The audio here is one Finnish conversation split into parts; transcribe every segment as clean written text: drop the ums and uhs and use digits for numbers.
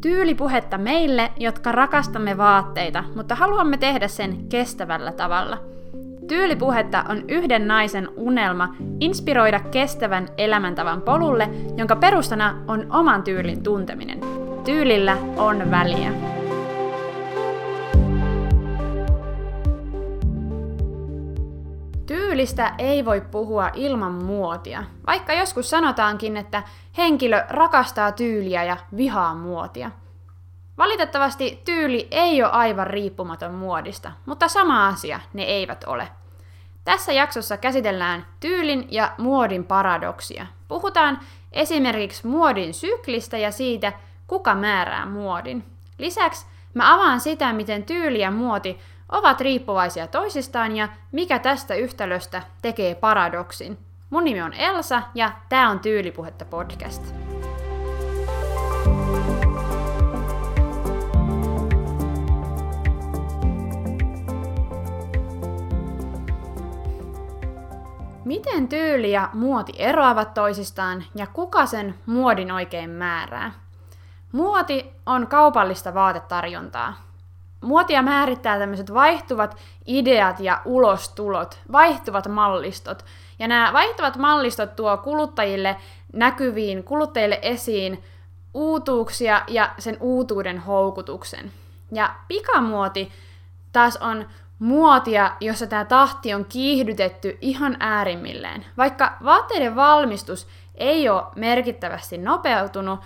Tyylipuhetta meille, jotka rakastamme vaatteita, mutta haluamme tehdä sen kestävällä tavalla. Tyylipuhetta on yhden naisen unelma inspiroida kestävän elämäntavan polulle, jonka perustana on oman tyylin tunteminen. Tyylillä on väliä. Tyylistä ei voi puhua ilman muotia, vaikka joskus sanotaankin, että henkilö rakastaa tyyliä ja vihaa muotia. Valitettavasti tyyli ei ole aivan riippumaton muodista, mutta sama asia ne eivät ole. Tässä jaksossa käsitellään tyylin ja muodin paradoksia. Puhutaan esimerkiksi muodin syklistä ja siitä, kuka määrää muodin. Lisäksi mä avaan sitä, miten tyyli ja muoti ovat riippuvaisia toisistaan ja mikä tästä yhtälöstä tekee paradoksin. Mun nimi on Elsa ja tää on Tyylipuhetta podcast. Miten tyyli ja muoti eroavat toisistaan ja kuka sen muodin oikein määrää? Muoti on kaupallista vaatetarjontaa. Muotia määrittää tämmöiset vaihtuvat ideat ja ulostulot, vaihtuvat mallistot. Ja nämä vaihtuvat mallistot tuo kuluttajille näkyviin, kuluttajille esiin uutuuksia ja sen uutuuden houkutuksen. Ja pikamuoti taas on muotia, jossa tämä tahti on kiihdytetty ihan äärimmilleen. Vaikka vaatteiden valmistus ei ole merkittävästi nopeutunut,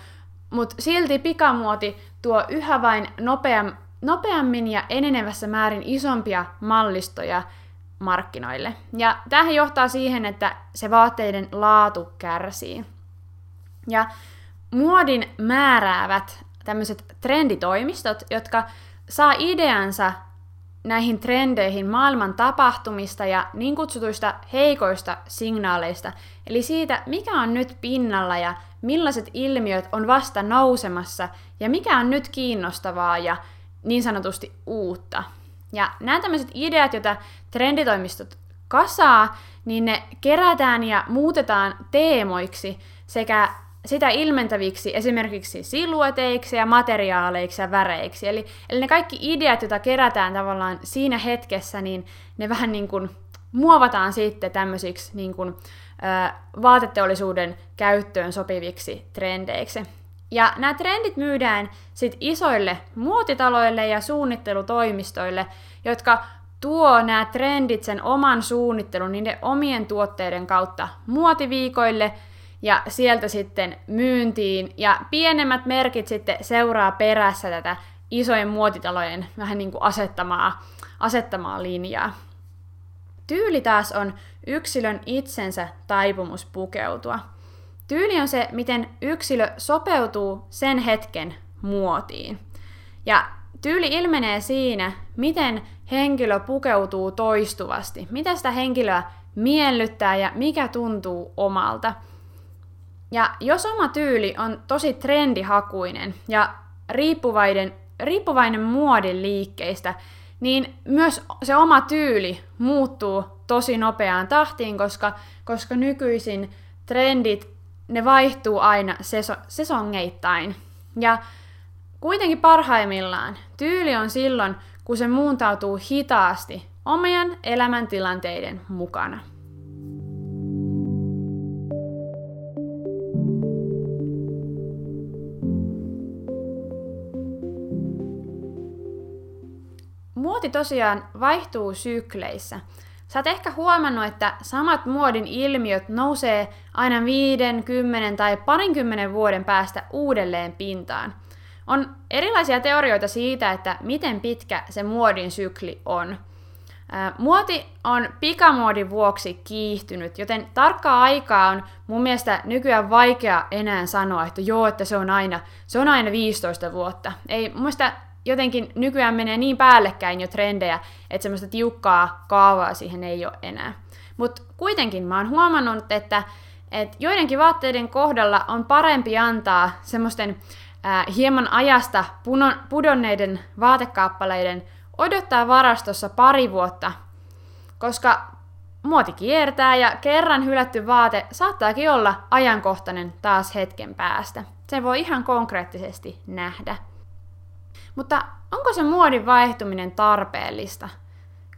mutta silti pikamuoti tuo yhä vain nopeammin ja enenevässä määrin isompia mallistoja markkinoille. Ja tämähän johtaa siihen, että se vaatteiden laatu kärsii. Ja muodin määräävät tämmöiset trenditoimistot, jotka saa ideansa näihin trendeihin maailman tapahtumista ja niin kutsutuista heikoista signaaleista, eli siitä, mikä on nyt pinnalla ja millaiset ilmiöt on vasta nousemassa ja mikä on nyt kiinnostavaa ja niin sanotusti uutta. Ja nämä tämmöiset ideat, joita trenditoimistot kasaa, niin ne kerätään ja muutetaan teemoiksi sekä sitä ilmentäviksi esimerkiksi silueteiksi ja materiaaleiksi ja väreiksi. Eli ne kaikki ideat, joita kerätään tavallaan siinä hetkessä, niin ne vähän niin kuin muovataan sitten tämmöisiksi niin kuin, vaateteollisuuden käyttöön sopiviksi trendeiksi. Ja nämä trendit myydään sitten isoille muotitaloille ja suunnittelutoimistoille, jotka tuo nämä trendit sen oman suunnittelun niiden omien tuotteiden kautta muotiviikoille, ja sieltä sitten myyntiin, ja pienemmät merkit sitten seuraa perässä tätä isojen muotitalojen vähän niin kuin asettamaa linjaa. Tyyli taas on yksilön itsensä taipumus pukeutua. Tyyli on se, miten yksilö sopeutuu sen hetken muotiin. Ja tyyli ilmenee siinä, miten henkilö pukeutuu toistuvasti, mitä sitä henkilöä miellyttää ja mikä tuntuu omalta. Ja jos oma tyyli on tosi trendihakuinen ja riippuvainen muodin liikkeistä, niin myös se oma tyyli muuttuu tosi nopeaan tahtiin, koska nykyisin trendit, ne vaihtuu aina sesongeittain. Ja kuitenkin parhaimmillaan tyyli on silloin, kun se muuntautuu hitaasti omien elämäntilanteiden mukana. Muoti tosiaan vaihtuu sykleissä. Sä oot ehkä huomannut, että samat muodin ilmiöt nousee aina 5, 10 tai 20 vuoden päästä uudelleen pintaan. On erilaisia teorioita siitä, että miten pitkä se muodin sykli on. Muoti on pikamuodin vuoksi kiihtynyt, joten tarkkaa aikaa on mun mielestä nykyään vaikea enää sanoa, että joo, että se on aina 15 vuotta. Ei mun mielestä jotenkin nykyään menee niin päällekkäin jo trendejä, että semmoista tiukkaa kaavaa siihen ei ole enää. Mutta kuitenkin mä oon huomannut, että joidenkin vaatteiden kohdalla on parempi antaa semmoisten hieman ajasta pudonneiden vaatekappaleiden odottaa varastossa pari vuotta, koska muoti kiertää ja kerran hylätty vaate saattaakin olla ajankohtainen taas hetken päästä. Se voi ihan konkreettisesti nähdä. Mutta onko se muodin vaihtuminen tarpeellista?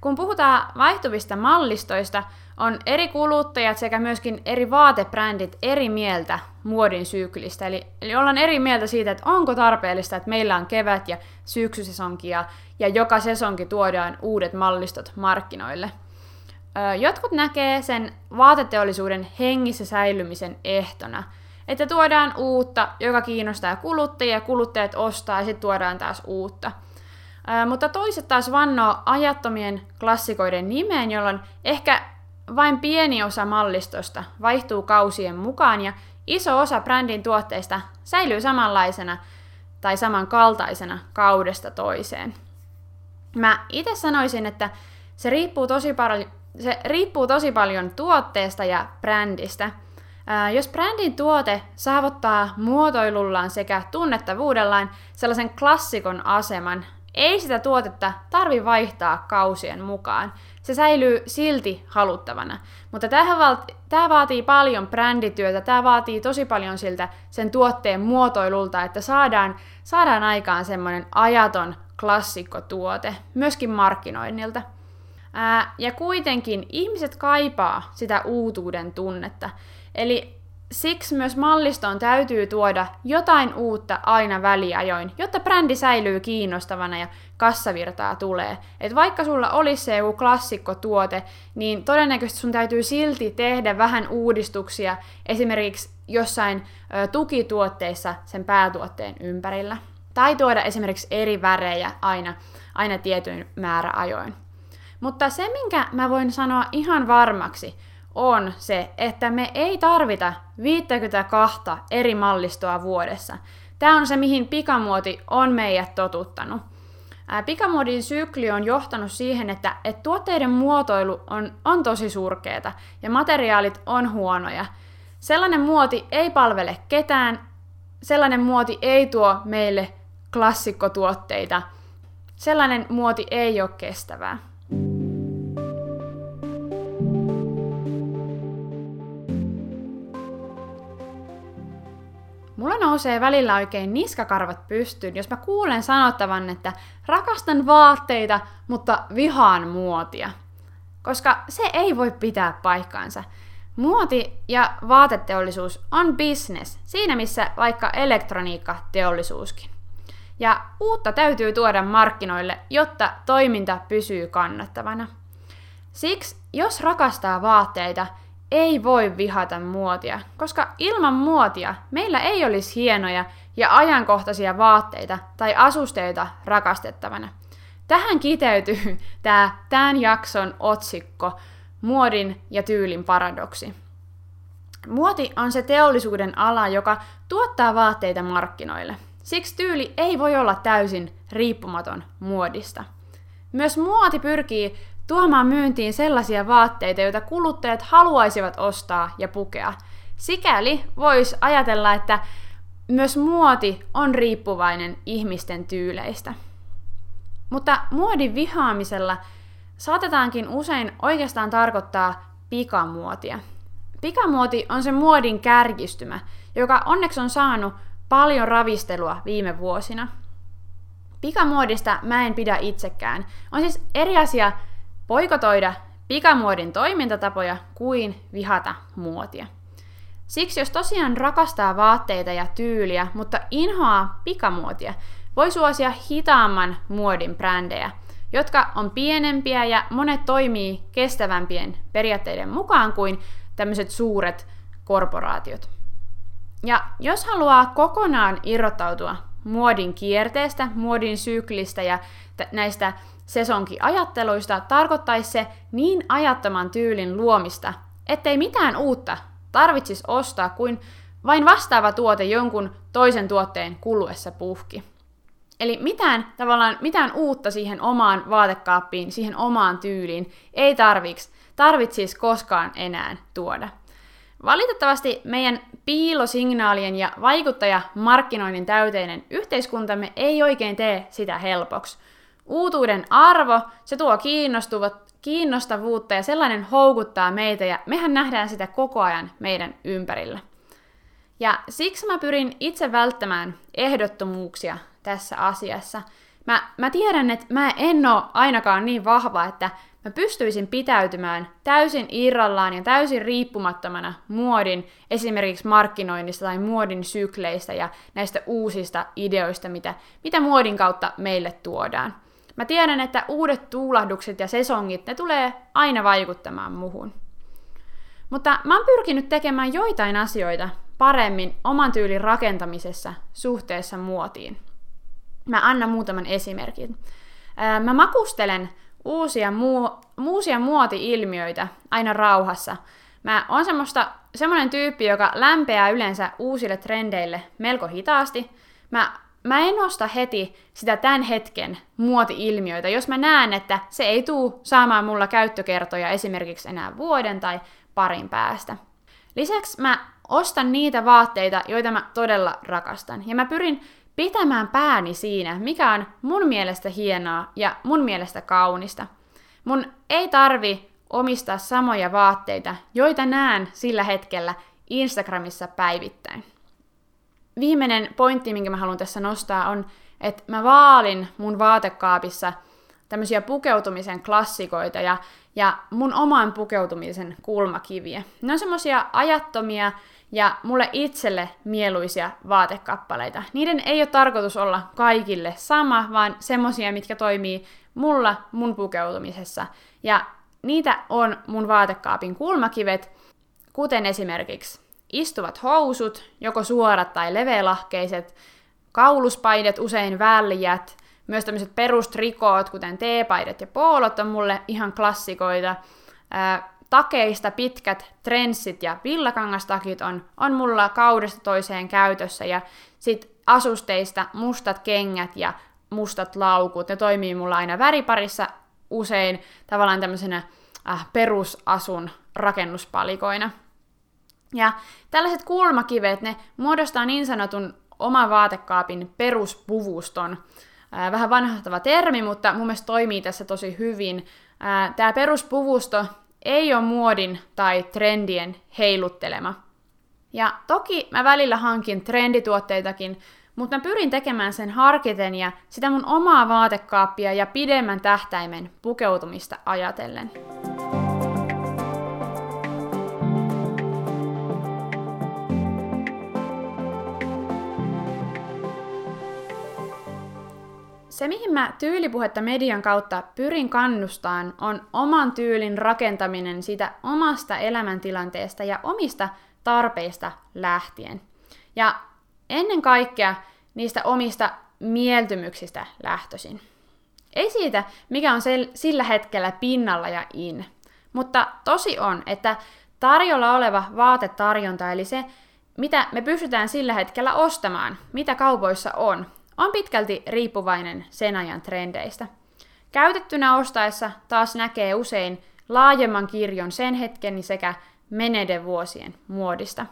Kun puhutaan vaihtuvista mallistoista, on eri kuluttajat sekä myöskin eri vaatebrändit eri mieltä muodin syklistä. Eli ollaan eri mieltä siitä, että onko tarpeellista, että meillä on kevät- ja syksysesonki ja joka sesonki tuodaan uudet mallistot markkinoille. Jotkut näkee sen vaateteollisuuden hengissä säilymisen ehtona, että tuodaan uutta, joka kiinnostaa kuluttajia ja kuluttajat ostaa ja sitten tuodaan taas uutta. Mutta toiset taas vannoo ajattomien klassikoiden nimeen, jolloin ehkä vain pieni osa mallistosta vaihtuu kausien mukaan ja iso osa brändin tuotteista säilyy samanlaisena tai samankaltaisena kaudesta toiseen. Mä itse sanoisin, että se riippuu tosi paljon tuotteesta ja brändistä. Jos brändin tuote saavuttaa muotoilullaan sekä tunnettavuudellaan sellaisen klassikon aseman, ei sitä tuotetta tarvitse vaihtaa kausien mukaan. Se säilyy silti haluttavana. Mutta tämä vaatii paljon brändityötä, tämä vaatii tosi paljon siltä sen tuotteen muotoilulta, että saadaan aikaan semmoinen ajaton klassikkotuote, myöskin markkinoinnilta. Ja kuitenkin ihmiset kaipaa sitä uutuuden tunnetta. Eli siksi myös mallistoon täytyy tuoda jotain uutta aina väliajoin, jotta brändi säilyy kiinnostavana ja kassavirtaa tulee. Et vaikka sulla olisi se joku klassikkotuote, niin todennäköisesti sun täytyy silti tehdä vähän uudistuksia esimerkiksi jossain tukituotteissa sen päätuotteen ympärillä. Tai tuoda esimerkiksi eri värejä aina tietyin määräajoin. Mutta se, minkä mä voin sanoa ihan varmaksi, on se, että me ei tarvita 52 eri mallistoa vuodessa. Tämä on se, mihin pikamuoti on meidät totuttanut. Pikamuodin sykli on johtanut siihen, että tuotteiden muotoilu on tosi surkeata ja materiaalit on huonoja. Sellainen muoti ei palvele ketään, sellainen muoti ei tuo meille klassikkotuotteita, sellainen muoti ei ole kestävää. Mulla nousee välillä oikein niskakarvat pystyyn, jos mä kuulen sanottavan, että rakastan vaatteita, mutta vihaan muotia. Koska se ei voi pitää paikkaansa. Muoti ja vaateteollisuus on business, siinä missä vaikka elektroniikkateollisuuskin. Ja uutta täytyy tuoda markkinoille, jotta toiminta pysyy kannattavana. Siksi, jos rakastaa vaatteita, ei voi vihata muotia, koska ilman muotia meillä ei olisi hienoja ja ajankohtaisia vaatteita tai asusteita rakastettavana. Tähän kiteytyy tämän jakson otsikko, muodin ja tyylin paradoksi. Muoti on se teollisuuden ala, joka tuottaa vaatteita markkinoille. Siksi tyyli ei voi olla täysin riippumaton muodista. Myös muoti pyrkii tuomaan myyntiin sellaisia vaatteita, joita kuluttajat haluaisivat ostaa ja pukea. Sikäli voisi ajatella, että myös muoti on riippuvainen ihmisten tyyleistä. Mutta muodin vihaamisella saatetaankin usein oikeastaan tarkoittaa pikamuotia. Pikamuoti on se muodin kärjistymä, joka onneksi on saanut paljon ravistelua viime vuosina. Pikamuodista mä en pidä itsekään. On siis eri asia poikotoida pikamuodin toimintatapoja kuin vihata muotia. Siksi jos tosiaan rakastaa vaatteita ja tyyliä, mutta inhoaa pikamuotia, voi suosia hitaamman muodin brändejä, jotka on pienempiä ja monet toimii kestävämpien periaatteiden mukaan kuin tämmöiset suuret korporaatiot. Ja jos haluaa kokonaan irrottautua muodin kierteestä, muodin syklistä ja näistä sesonkiajatteluista, tarkoittaisi se niin ajattoman tyylin luomista, ettei mitään uutta tarvitsisi ostaa kuin vain vastaava tuote jonkun toisen tuotteen kuluessa puhki. Eli mitään uutta siihen omaan vaatekaappiin, siihen omaan tyyliin ei tarvitsisi koskaan enää tuoda. Valitettavasti meidän piilosignaalien ja vaikuttajamarkkinoinnin täyteinen yhteiskuntamme ei oikein tee sitä helpoksi. Uutuuden arvo, se tuo kiinnostavuutta ja sellainen houkuttaa meitä ja mehän nähdään sitä koko ajan meidän ympärillä. Ja siksi mä pyrin itse välttämään ehdottomuuksia tässä asiassa. Mä tiedän, että mä en ole ainakaan niin vahva, että mä pystyisin pitäytymään täysin irrallaan ja täysin riippumattomana muodin esimerkiksi markkinoinnista tai muodin sykleistä ja näistä uusista ideoista, mitä muodin kautta meille tuodaan. Mä tiedän, että uudet tuulahdukset ja sesongit, ne tulee aina vaikuttamaan muhun. Mutta mä oon pyrkinyt tekemään joitain asioita paremmin oman tyylin rakentamisessa suhteessa muotiin. Mä annan muutaman esimerkin. Mä makustelen uusia muoti-ilmiöitä aina rauhassa. Mä oon semmoinen tyyppi, joka lämpeää yleensä uusille trendeille melko hitaasti. Mä en osta heti sitä tämän hetken muoti-ilmiöitä, jos mä näen, että se ei tule saamaan mulla käyttökertoja esimerkiksi enää vuoden tai parin päästä. Lisäksi mä ostan niitä vaatteita, joita mä todella rakastan. Ja mä pyrin pitämään pääni siinä, mikä on mun mielestä hienoa ja mun mielestä kaunista. Mun ei tarvi omistaa samoja vaatteita, joita näen sillä hetkellä Instagramissa päivittäin. Viimeinen pointti, minkä mä haluan tässä nostaa, on, että mä vaalin mun vaatekaapissa tämmöisiä pukeutumisen klassikoita ja mun oman pukeutumisen kulmakiviä. Ne on semmoisia ajattomia ja mulle itselle mieluisia vaatekappaleita. Niiden ei ole tarkoitus olla kaikille sama, vaan semmoisia, mitkä toimii mulla mun pukeutumisessa. Ja niitä on mun vaatekaapin kulmakivet, kuten esimerkiksi istuvat housut, joko suorat tai leveälahkeiset, kauluspaidat, usein väljät, myös tämmöiset perustrikoot, kuten teepaidat ja poolot, on mulle ihan klassikoita. Takeista pitkät trenssit ja villakangastakit on mulla kaudesta toiseen käytössä. Ja sit asusteista mustat kengät ja mustat laukut. Ne toimii mulla aina väriparissa usein tavallaan tämmöisenä perusasun rakennuspalikoina. Ja tällaiset kulmakivet, ne muodostaa niin sanotun oman vaatekaapin peruspuvuston. Vähän vanhahtava termi, mutta mun mielestä toimii tässä tosi hyvin. Tämä peruspuvusto ei ole muodin tai trendien heiluttelema. Ja toki mä välillä hankin trendituotteitakin, mutta mä pyrin tekemään sen harkiten ja sitä mun omaa vaatekaappia ja pidemmän tähtäimen pukeutumista ajatellen. Se, mihin mä tyylipuhetta median kautta pyrin kannustaan, on oman tyylin rakentaminen siitä omasta elämäntilanteesta ja omista tarpeista lähtien. Ja ennen kaikkea niistä omista mieltymyksistä lähtöisin. Ei siitä, mikä on sillä hetkellä pinnalla ja in. Mutta tosi on, että tarjolla oleva vaatetarjonta, eli se, mitä me pystytään sillä hetkellä ostamaan, mitä kaupoissa on pitkälti riippuvainen sen ajan trendeistä. Käytettynä ostaessa taas näkee usein laajemman kirjon sen hetken sekä menneiden vuosien muodista.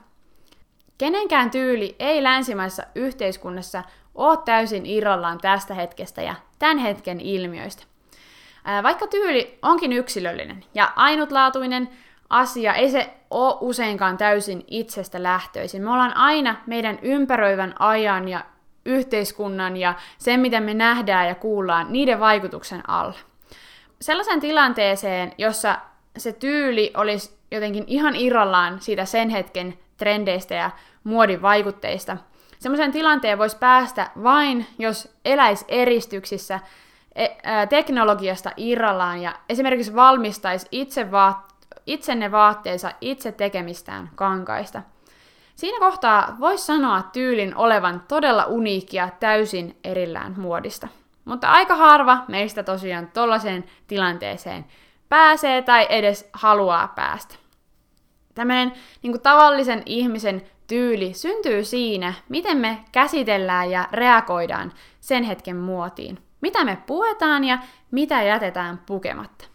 Kenenkään tyyli ei länsimaisessa yhteiskunnassa ole täysin irrallaan tästä hetkestä ja tämän hetken ilmiöistä. Vaikka tyyli onkin yksilöllinen ja ainutlaatuinen asia, ei se ole useinkaan täysin itsestä lähtöisin. Me ollaan aina meidän ympäröivän ajan ja yhteiskunnan ja sen, mitä me nähdään ja kuullaan, niiden vaikutuksen alla. Sellaisen tilanteeseen, jossa se tyyli olisi jotenkin ihan irrallaan siitä sen hetken trendeistä ja muodin vaikutteista. Sellaisen tilanteen voisi päästä vain, jos eläisi eristyksissä teknologiasta irrallaan ja esimerkiksi valmistaisi itsenne vaatteensa itse tekemistään kankaista. Siinä kohtaa voisi sanoa tyylin olevan todella uniikkia täysin erillään muodista. Mutta aika harva meistä tosiaan tollaiseen tilanteeseen pääsee tai edes haluaa päästä. Tämmöinen niin tavallisen ihmisen tyyli syntyy siinä, miten me käsitellään ja reagoidaan sen hetken muotiin. Mitä me puetaan ja mitä jätetään pukematta.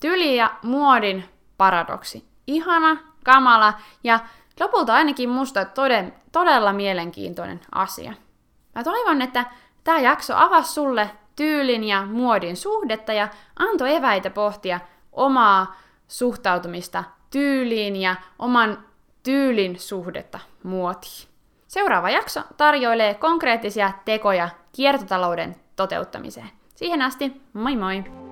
Tyyli ja muodin paradoksi. Ihana, kamala ja lopulta ainakin musta todella mielenkiintoinen asia. Mä toivon, että tää jakso avasi sulle tyylin ja muodin suhdetta ja antoi eväitä pohtia omaa suhtautumista tyyliin ja oman tyylin suhdetta muotiin. Seuraava jakso tarjoilee konkreettisia tekoja kiertotalouden toteuttamiseen. Siihen asti, moi moi!